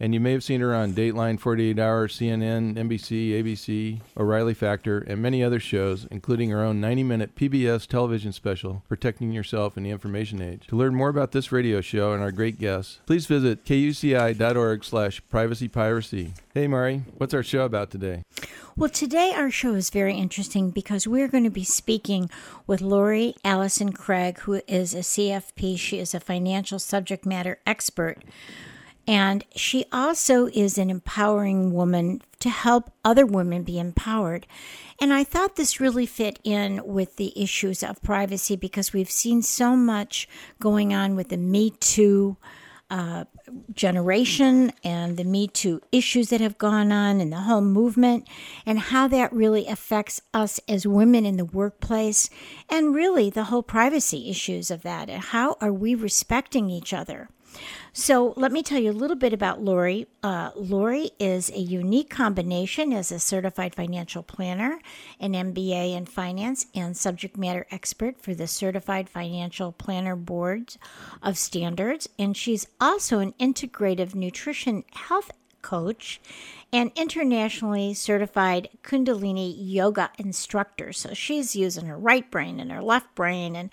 And you may have seen her on Dateline, 48 Hour, CNN, NBC, ABC, O'Reilly Factor, and many other shows, including her own 90-minute PBS television special, Protecting Yourself in the Information Age. To learn more about this radio show and our great guests, please visit KUCI.org/privacypiracy. Hey, Mari, what's our show about today? Well, today our show is very interesting because we're going to be speaking with Lori Allison Craig, who is a CFP. She is a financial subject matter expert. And she also is an empowering woman to help other women be empowered. And I thought this really fit in with the issues of privacy because we've seen so much going on with the Me Too generation and the Me Too issues that have gone on and the whole movement and how that really affects us as women in the workplace and really the whole privacy issues of that and how are we respecting each other. So let me tell you a little bit about Lori. Lori is a unique combination as a certified financial planner, an MBA in finance, and subject matter expert for the Certified Financial Planner Board of Standards. And she's also an integrative nutrition health coach and internationally certified Kundalini yoga instructor. So she's using her right brain and her left brain and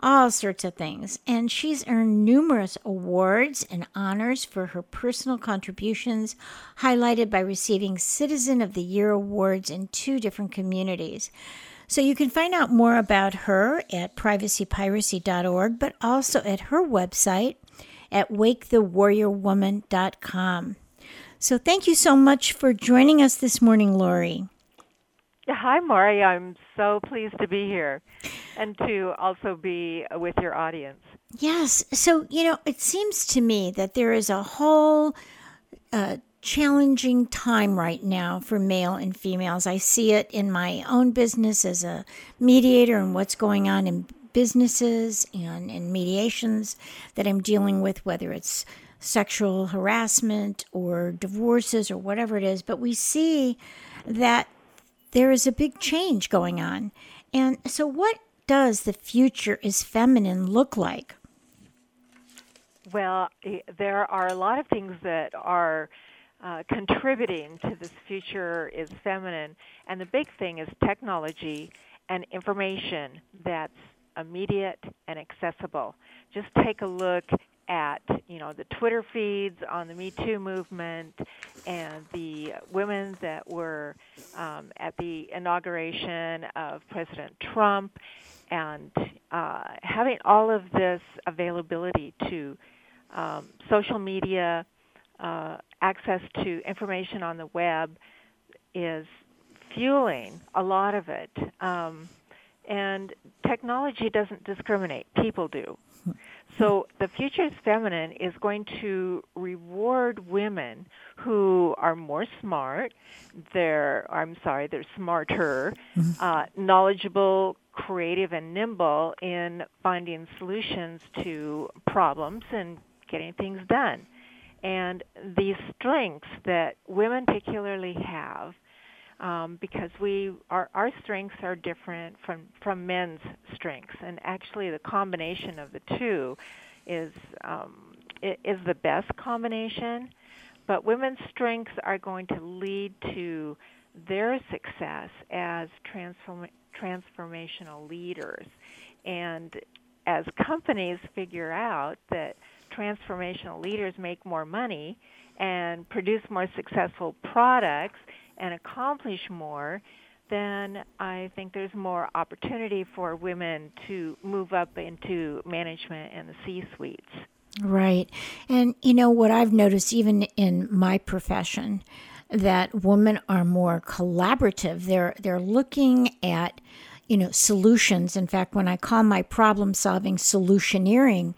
all sorts of things. And she's earned numerous awards and honors for her personal contributions, highlighted by receiving Citizen of the Year awards in two different communities. So you can find out more about her at privacypiracy.org, but also at her website at wakethewarriorwoman.com. So thank you so much for joining us this morning, Lori. Hi, Mari. I'm so pleased to be here and to also be with your audience. Yes. So, it seems to me that there is a whole challenging time right now for male and females. I see it in my own business as a mediator and what's going on in businesses and in mediations that I'm dealing with, whether it's sexual harassment or divorces or whatever it is. But we see that there is a big change going on. And so what does the future is feminine look like? Well, there are a lot of things that are contributing to this future is feminine. And the big thing is technology and information that's immediate and accessible. Just take a look at, the Twitter feeds on the Me Too movement and the women that were at the inauguration of President Trump and having all of this availability to social media, access to information on the web is fueling a lot of it. And technology doesn't discriminate. People do. So the future is feminine is going to reward women who are more smart, they're smarter, knowledgeable, creative, and nimble in finding solutions to problems and getting things done. And these strengths that women particularly have, because our strengths are different from men's strengths, and actually the combination of the two is the best combination. But women's strengths are going to lead to their success as transformational leaders, and as companies figure out that transformational leaders make more money and produce more successful products and accomplish more, then I think there's more opportunity for women to move up into management and the C-suites. Right. And, you know, what I've noticed even in my profession, that women are more collaborative. They're looking at, you know, solutions. In fact, when I call my problem solving solutioneering,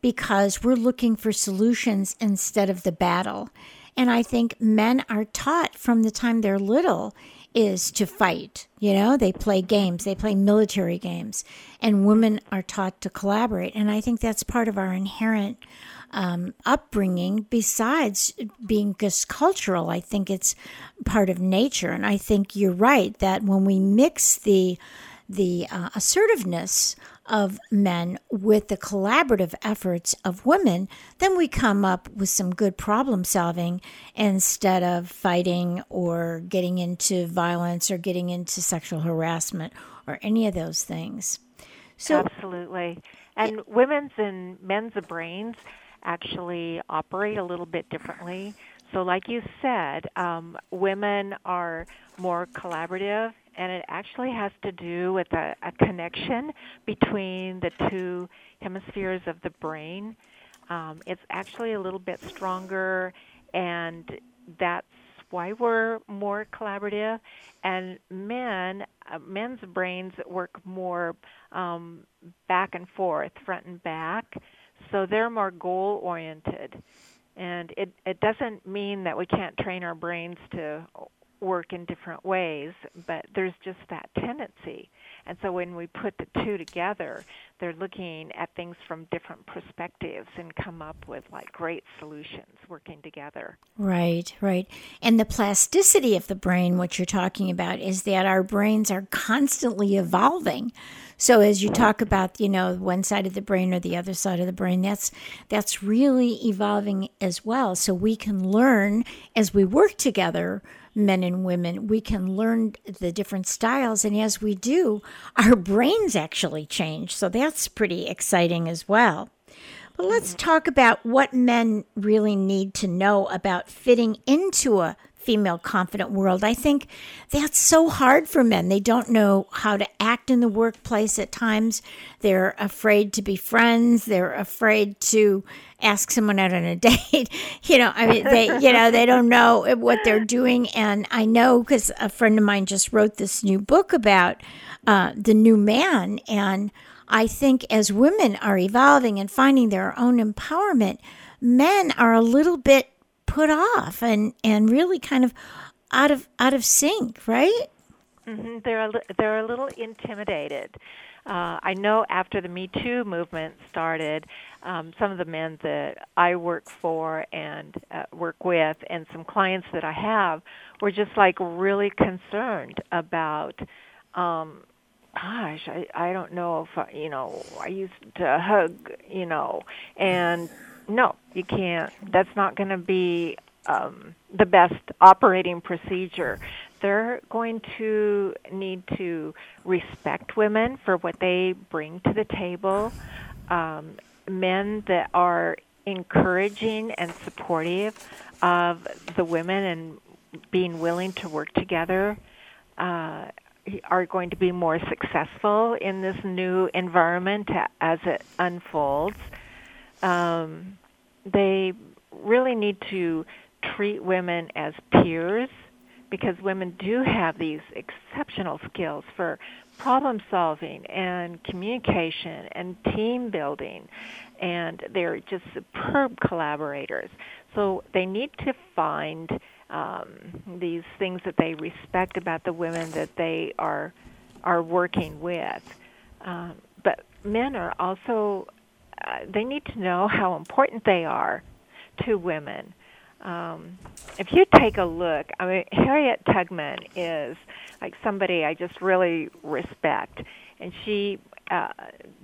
because we're looking for solutions instead of the battle. And I think men are taught from the time they're little is to fight. You know, they play games, they play military games, and women are taught to collaborate. And I think that's part of our inherent upbringing, besides being just cultural. I think it's part of nature. And I think you're right that when we mix the assertiveness of men with the collaborative efforts of women, then we come up with some good problem solving instead of fighting or getting into violence or getting into sexual harassment or any of those things. So, absolutely. And women's and men's brains actually operate a little bit differently. So like you said, women are more collaborative, and it actually has to do with a connection between the two hemispheres of the brain. It's actually a little bit stronger, and that's why we're more collaborative. And men's brains work more back and forth, front and back, so they're more goal-oriented. And it doesn't mean that we can't train our brains to work in different ways, but there's just that tendency. And so when we put the two together, they're looking at things from different perspectives and come up with like great solutions working together. Right, right. And the plasticity of the brain, what you're talking about, is that our brains are constantly evolving. So as you talk about, you know, one side of the brain or the other side of the brain, that's really evolving as well. So we can learn as we work together, men and women, we can learn the different styles. And as we do, our brains actually change. So that's pretty exciting as well. But let's talk about what men really need to know about fitting into a female confident world. I think that's so hard for men. They don't know how to act in the workplace at times. They're afraid to be friends. They're afraid to ask someone out on a date. You know, I mean, they, you know, they don't know what they're doing. And I know because a friend of mine just wrote this new book about the new man. And I think as women are evolving and finding their own empowerment, men are a little bit put off and really kind of out of sync, right? Mm-hmm. They're a little intimidated. I know after the Me Too movement started, some of the men that I work for and work with, and some clients that I have, were just like really concerned about. Gosh, I don't know if I, you know, I used to hug, you know, and. No, you can't. That's not going to be the best operating procedure. They're going to need to respect women for what they bring to the table. Men that are encouraging and supportive of the women and being willing to work together are going to be more successful in this new environment as it unfolds. They really need to treat women as peers, because women do have these exceptional skills for problem solving and communication and team building, and they're just superb collaborators. So they need to find these things that they respect about the women that they are working with. But men are also... they need to know how important they are to women. If you take a look, I mean, Harriet Tubman is like somebody I just really respect. And she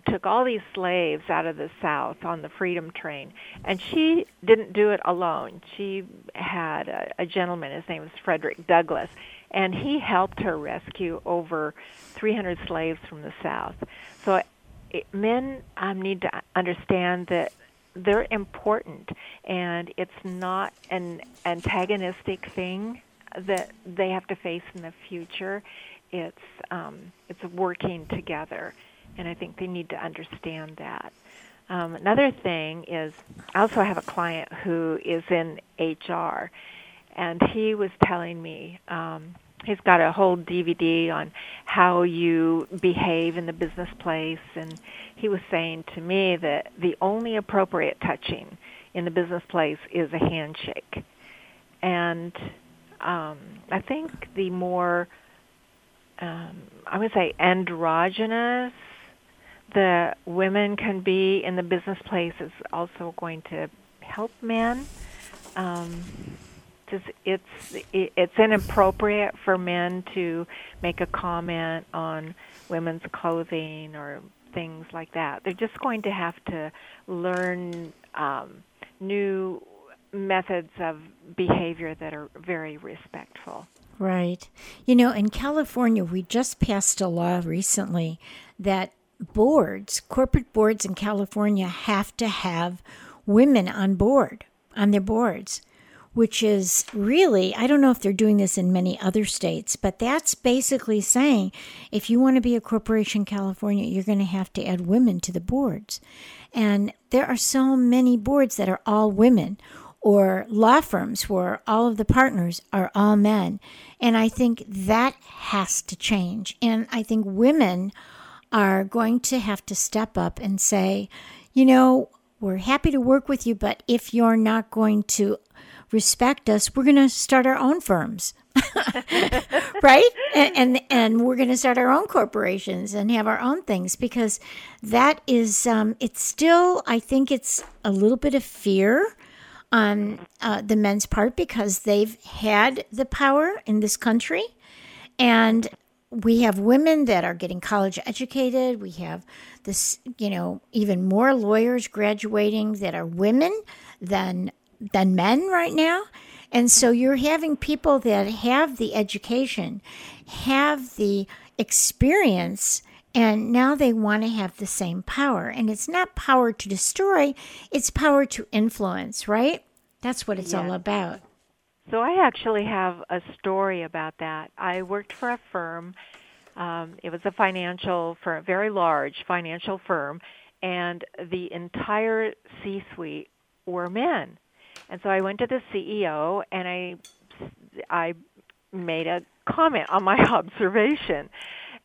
took all these slaves out of the South on the freedom train. And she didn't do it alone. She had a gentleman, his name was Frederick Douglass, and he helped her rescue over 300 slaves from the South. So men need to understand that they're important, and it's not an antagonistic thing that they have to face in the future. it's working together, and I think they need to understand that. Another thing is, I also have a client who is in HR, and he was telling me he's got a whole DVD on how you behave in the business place, and he was saying to me that the only appropriate touching in the business place is a handshake. And I think the more, I would say, androgynous the women can be in the business place is also going to help men. It's inappropriate for men to make a comment on women's clothing or things like that. They're just going to have to learn new methods of behavior that are very respectful. Right. You know, in California, we just passed a law recently that boards, corporate boards in California, have to have women on their boards, which is really, I don't know if they're doing this in many other states, but that's basically saying if you want to be a corporation in California, you're going to have to add women to the boards. And there are so many boards that are all women, or law firms where all of the partners are all men. And I think that has to change. And I think women are going to have to step up and say, you know, we're happy to work with you, but if you're not going to respect us, we're going to start our own firms, right? And we're going to start our own corporations and have our own things, because that is, it's still, I think it's a little bit of fear on the men's part, because they've had the power in this country, and we have women that are getting college educated. We have this, you know, even more lawyers graduating that are women than men right now. And so you're having people that have the education, have the experience, and now they want to have the same power. And it's not power to destroy, it's power to influence, right? That's what it's all about. So I actually have a story about that. I worked for a firm. It was a financial firm, very large financial firm, and the entire C-suite were men. And so I went to the CEO, and I made a comment on my observation.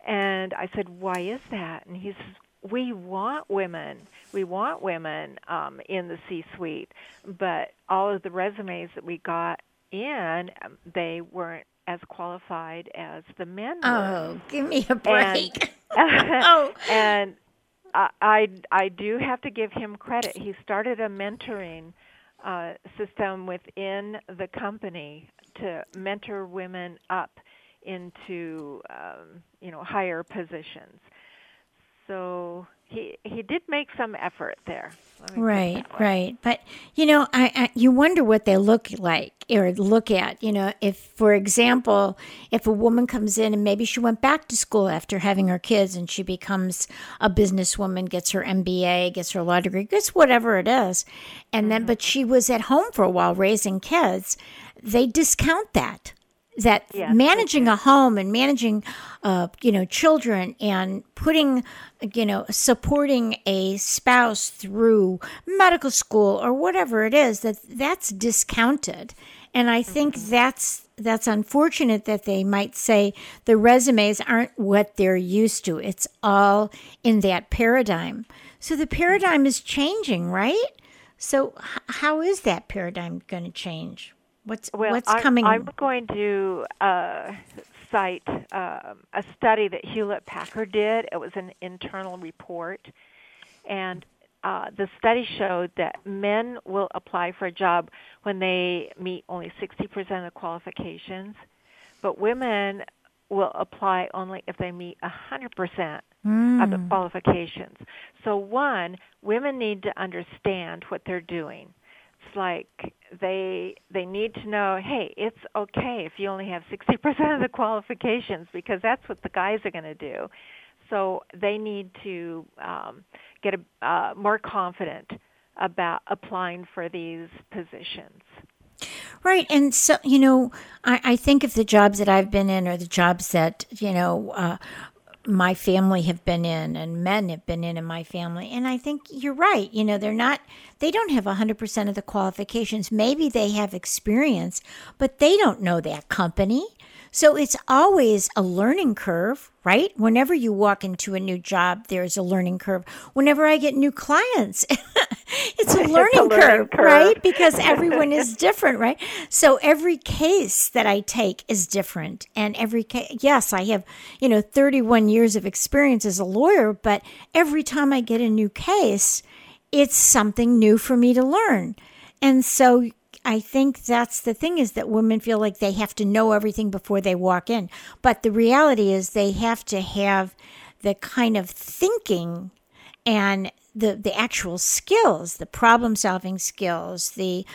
And I said, why is that? And he says, we want women in the C-suite, but all of the resumes that we got in, they weren't as qualified as the men were. Oh, give me a break. And, and I do have to give him credit. He started a mentoring system within the company to mentor women up into higher positions. So he did make some effort there. Right. But, you know, you wonder what they look like or look at. You know, if, for example, if a woman comes in and maybe she went back to school after having her kids and she becomes a businesswoman, gets her MBA, gets her law degree, gets whatever it is, and then but she was at home for a while raising kids, they discount that. Managing a home and managing, children and putting, supporting a spouse through medical school or whatever it is, that's discounted. And I think that's unfortunate that they might say the resumes aren't what they're used to. It's all in that paradigm. So the paradigm is changing, right? So how is that paradigm going to change? What's coming? I'm going to cite a study that Hewlett-Packard did. It was an internal report, and the study showed that men will apply for a job when they meet only 60% of the qualifications, but women will apply only if they meet 100% of the qualifications. So, one, women need to understand what they're doing. It's like they need to know, hey, it's okay if you only have 60% of the qualifications, because that's what the guys are going to do. So they need to get more confident about applying for these positions. Right. And so, you know, I think of the jobs that I've been in or the jobs that, you know, my family have been in and men have been in my family. And I think you're right. You know, they don't have 100% of the qualifications. Maybe they have experience, but they don't know that company. So it's always a learning curve, right? Whenever you walk into a new job, there's a learning curve. Whenever I get new clients, it's a learning curve, right? Because everyone is different, right? So every case that I take is different. And every case, yes, I have, 31 years of experience as a lawyer, but every time I get a new case, it's something new for me to learn. And so I think that's the thing, is that women feel like they have to know everything before they walk in. But the reality is they have to have the kind of thinking and the actual skills, the problem-solving skills, the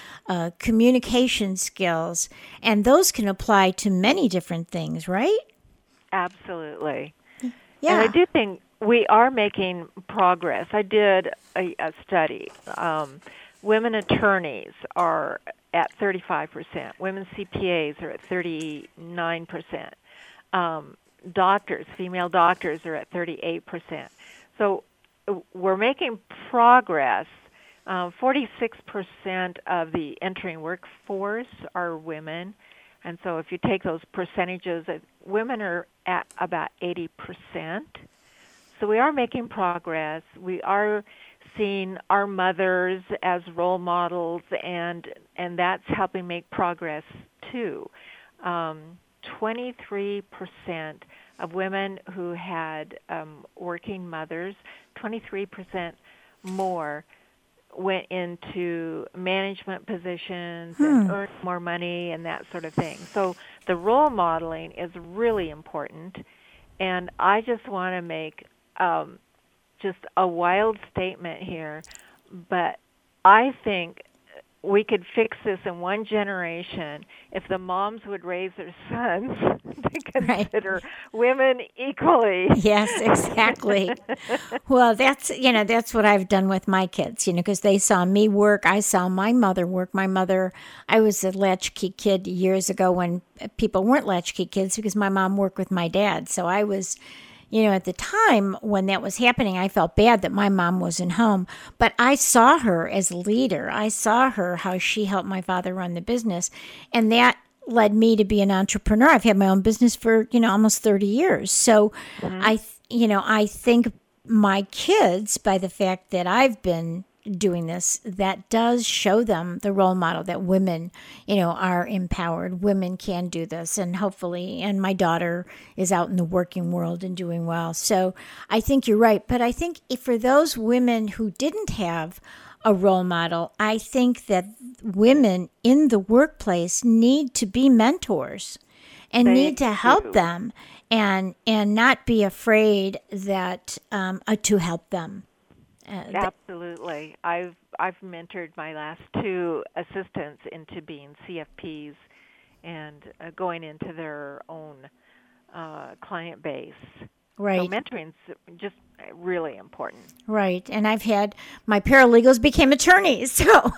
communication skills, and those can apply to many different things, right? Absolutely. Yeah. And I do think we are making progress. I did a study. Women attorneys are at 35%. Women CPAs are at 39%. Doctors, female doctors, are at 38%. So we're making progress. 46% of the entering workforce are women. And so if you take those percentages, women are at about 80%. So we are making progress. We are seeing our mothers as role models, and that's helping make progress too. 23% of women who had working mothers, 23% more went into management positions and earned more money and that sort of thing. So the role modeling is really important, and I just want to make just a wild statement here, but I think we could fix this in one generation if the moms would raise their sons to consider women equally. Yes, exactly. Well, that's what I've done with my kids, because they saw me work. I saw my mother work. I was a latchkey kid years ago when people weren't latchkey kids because my mom worked with my dad. So I was... at the time when that was happening, I felt bad that my mom wasn't home, but I saw her as a leader. I saw her, how she helped my father run the business. And that led me to be an entrepreneur. I've had my own business for, almost 30 years. So I think my kids, by the fact that I've been doing this, that does show them the role model that women, are empowered. Women can do this, and hopefully, and my daughter is out in the working world and doing well. So I think you're right. But I think if for those women who didn't have a role model, I think that women in the workplace need to be mentors and need to help them and not be afraid that to help them. Absolutely. I've mentored my last two assistants into being CFPs and going into their own client base. Right. So mentoring's just really important. Right. And I've had my paralegals became attorneys. So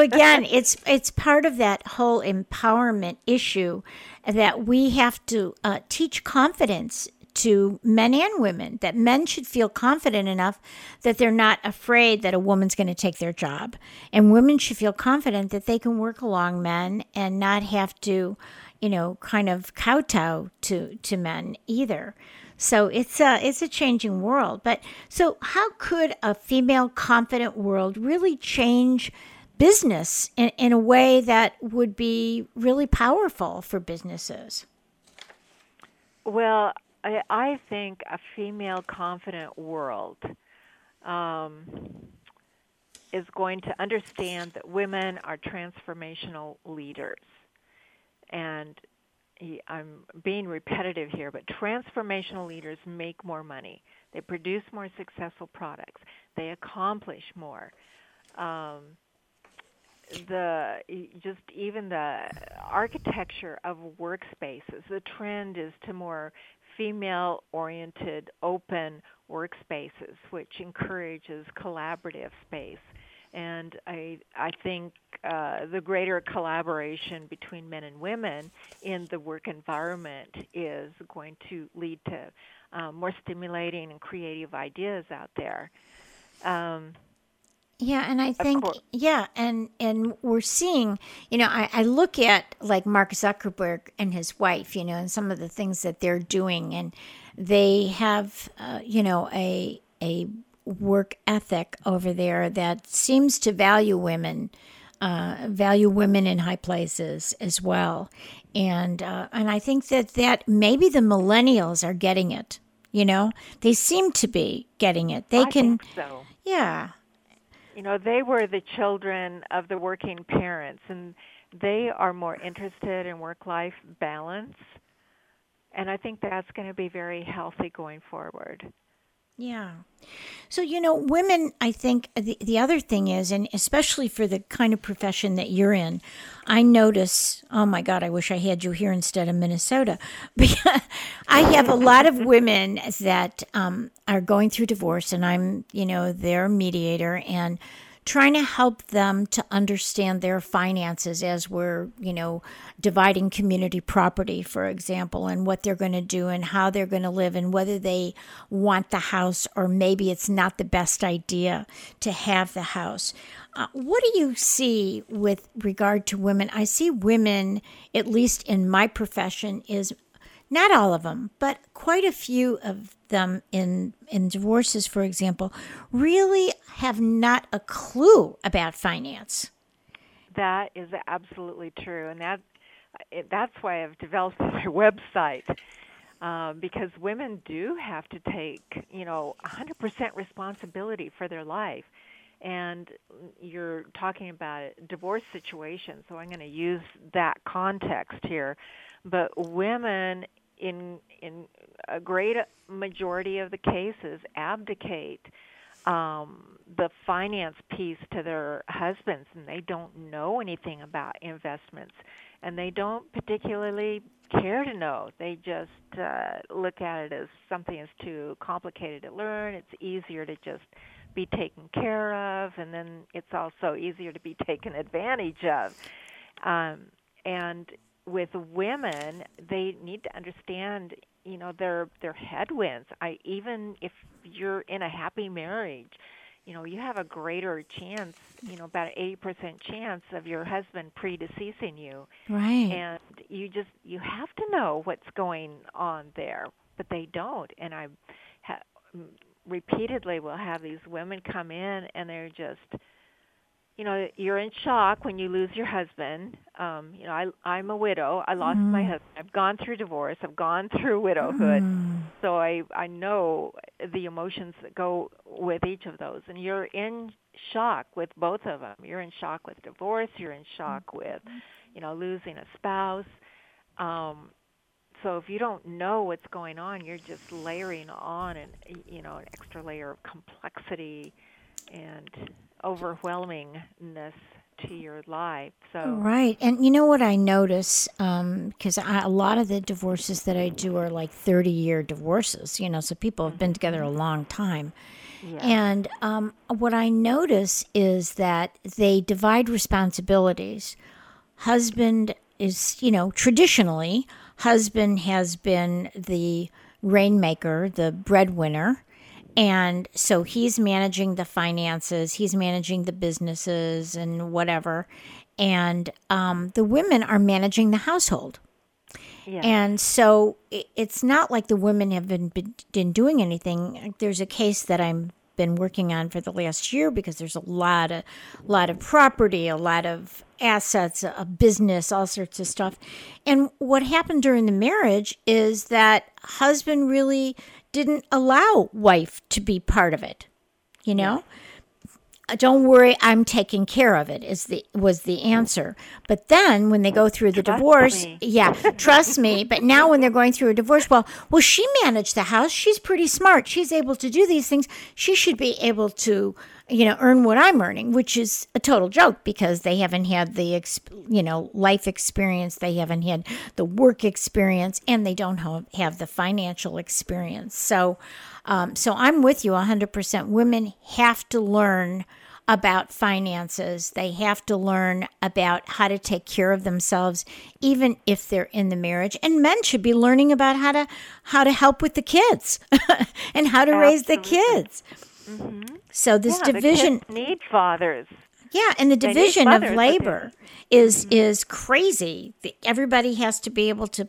again, it's part of that whole empowerment issue that we have to teach confidence to men and women, that men should feel confident enough that they're not afraid that a woman's going to take their job. And women should feel confident that they can work along men and not have to, kind of kowtow to men either. So it's a changing world. But so how could a female confident world really change business in a way that would be really powerful for businesses? Well, I think a female confident world is going to understand that women are transformational leaders. And I'm being repetitive here, but transformational leaders make more money. They produce more successful products. They accomplish more. Even the architecture of workspaces, the trend is to more female-oriented, open workspaces, which encourages collaborative space And I think the greater collaboration between men and women in the work environment is going to lead to more stimulating and creative ideas out there. Yeah, and I think, yeah, and we're seeing, you know, I look at like Mark Zuckerberg and his wife, you know, and some of the things that they're doing, and they have, you know, a work ethic over there that seems to value women in high places as well. And I think that maybe the millennials are getting it, you know, they seem to be getting it. They can, I think so. Yeah. You know, they were the children of the working parents, and they are more interested in work-life balance. And I think that's going to be very healthy going forward. Yeah. So, you know, women, I think the other thing is, and especially for the kind of profession that you're in, I notice, oh my God, I wish I had you here instead of Minnesota. Because I have a lot of women that are going through divorce, and I'm, you know, their mediator and trying to help them to understand their finances as we're, you know, dividing community property, for example, and what they're going to do and how they're going to live and whether they want the house or maybe it's not the best idea to have the house. What do you see with regard to women? I see women, at least in my profession, is not all of them, but quite a few of them in divorces, for example, really have not a clue about finance. That is absolutely true, and that's why I've developed my website, because women do have to take, you know, 100% responsibility for their life. And you're talking about a divorce situation, so I'm going to use that context here. But women, in a great majority of the cases, abdicate the finance piece to their husbands, and they don't know anything about investments, and they don't particularly care to know. They just look at it as something that's too complicated to learn. It's easier to just be taken care of, and then it's also easier to be taken advantage of. And with women, they need to understand, you know, their headwinds. Even if you're in a happy marriage, you know, you have a greater chance, you know, about an 80% chance of your husband predeceasing you. Right. And you have to know what's going on there, but they don't. And I repeatedly will have these women come in, and they're just, you know, you're in shock when you lose your husband. You know, I'm a widow. I lost my husband. I've gone through divorce. I've gone through widowhood. So I know the emotions that go with each of those. And you're in shock with both of them. You're in shock with divorce. You're in shock with, you know, losing a spouse. So if you don't know what's going on, you're just layering on an extra layer of complexity and overwhelmingness to your life. So right. And you know what I notice, because a lot of the divorces that I do are like 30-year divorces, you know, so people have been together a long time. Yeah. And what I notice is that they divide responsibilities. Husband is, you know, traditionally, husband has been the rainmaker, the breadwinner. And so he's managing the finances, he's managing the businesses and whatever. And the women are managing the household. Yeah. And so it's not like the women have been doing anything. There's a case that I've been working on for the last year because there's a lot of property, a lot of assets, a business, all sorts of stuff. And what happened during the marriage is that husband really didn't allow wife to be part of it, you know? Yeah. Don't worry, I'm taking care of it was the answer. But then when they go through the divorce, trust me, but now when they're going through a divorce, well, she managed the house. She's pretty smart. She's able to do these things. She should be able to, you know, earn what I'm earning, which is a total joke because they haven't had the, you know, life experience, they haven't had the work experience, and they don't have the financial experience. So I'm with you 100%. Women have to learn about finances. They have to learn about how to take care of themselves, even if they're in the marriage. And men should be learning about how to help with the kids and how to raise the kids. Mm-hmm. So this division, the kids need fathers. Yeah, and the division of labor is crazy. Everybody has to be able to,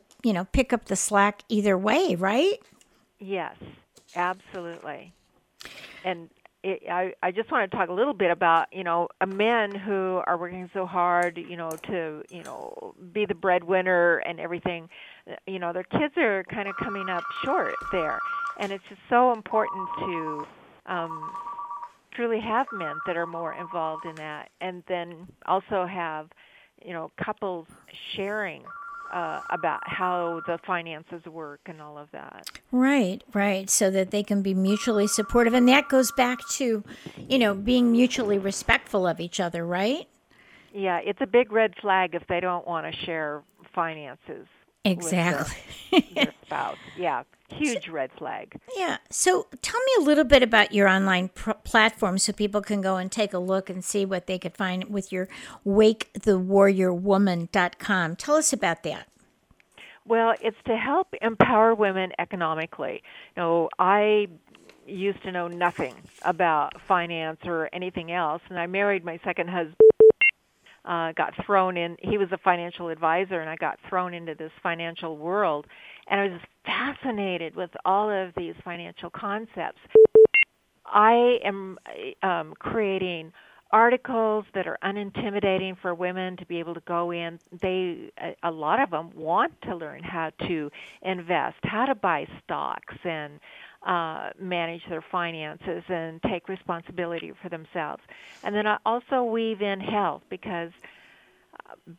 pick up the slack either way, right? Yes, absolutely. And I just want to talk a little bit about, men who are working so hard, to be the breadwinner and everything. Their kids are kind of coming up short there. And it's just so important to truly have men that are more involved in that, and then also have, couples sharing about how the finances work and all of that. Right, so that they can be mutually supportive, and that goes back to, being mutually respectful of each other, right? Yeah, it's a big red flag if they don't want to share finances. Exactly. With their spouse. Yeah. Huge red flag. Yeah. So tell me a little bit about your online platform so people can go and take a look and see what they could find with your wakethewarriorwoman.com. Tell us about that. Well, it's to help empower women economically. I used to know nothing about finance or anything else, and I married my second husband. Got thrown in. He was a financial advisor, and I got thrown into this financial world. And I was fascinated with all of these financial concepts. I am creating articles that are unintimidating for women to be able to go in. A lot of them want to learn how to invest, how to buy stocks, and manage their finances and take responsibility for themselves. And then I also weave in health, because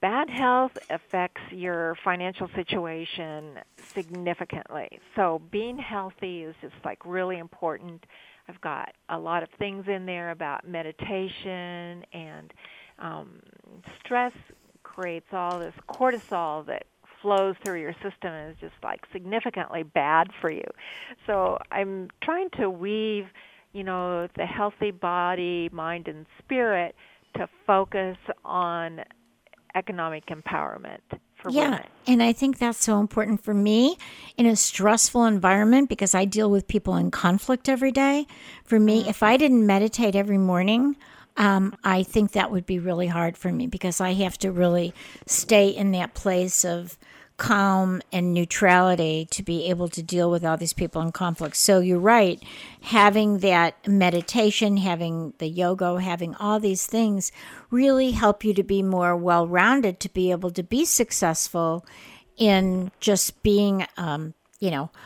bad health affects your financial situation significantly. So being healthy is just really important. I've got a lot of things in there about meditation, and stress creates all this cortisol that flows through your system and is just significantly bad for you. So I'm trying to weave, the healthy body, mind, and spirit to focus on economic empowerment for women. Yeah, and I think that's so important for me in a stressful environment, because I deal with people in conflict every day. For me, if I didn't meditate every morning, I think that would be really hard for me, because I have to really stay in that place of calm and neutrality to be able to deal with all these people in conflict. So you're right, having that meditation, having the yoga, having all these things really help you to be more well-rounded, to be able to be successful in just being healthy,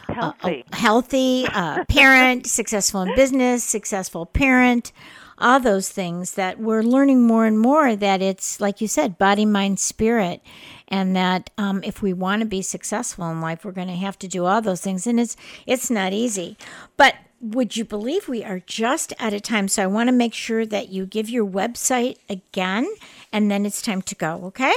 a healthy parent, successful in business, successful parent, all those things that we're learning more and more, that it's, like you said, body, mind, spirit, and that if we want to be successful in life, we're going to have to do all those things, and it's not easy. But would you believe we are just out of time, so I want to make sure that you give your website again, and then it's time to go, okay?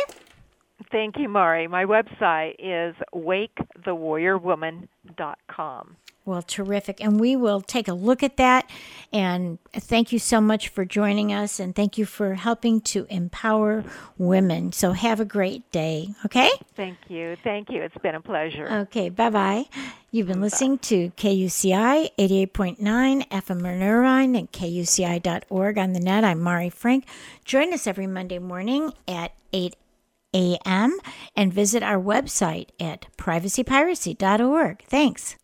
Thank you, Mari. My website is wakethewarriorwoman.com. Well, terrific. And we will take a look at that. And thank you so much for joining us. And thank you for helping to empower women. So have a great day. Okay? Thank you. Thank you. It's been a pleasure. Okay. Bye-bye. You've been listening to KUCI 88.9 FM Irvine and KUCI.org on the net. I'm Mari Frank. Join us every Monday morning at 8 a.m. and visit our website at privacypiracy.org. Thanks.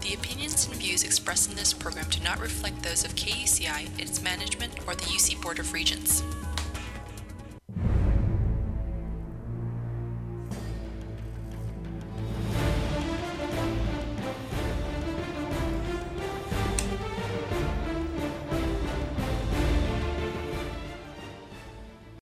The opinions and views expressed in this program do not reflect those of KUCI, its management, or the UC Board of Regents.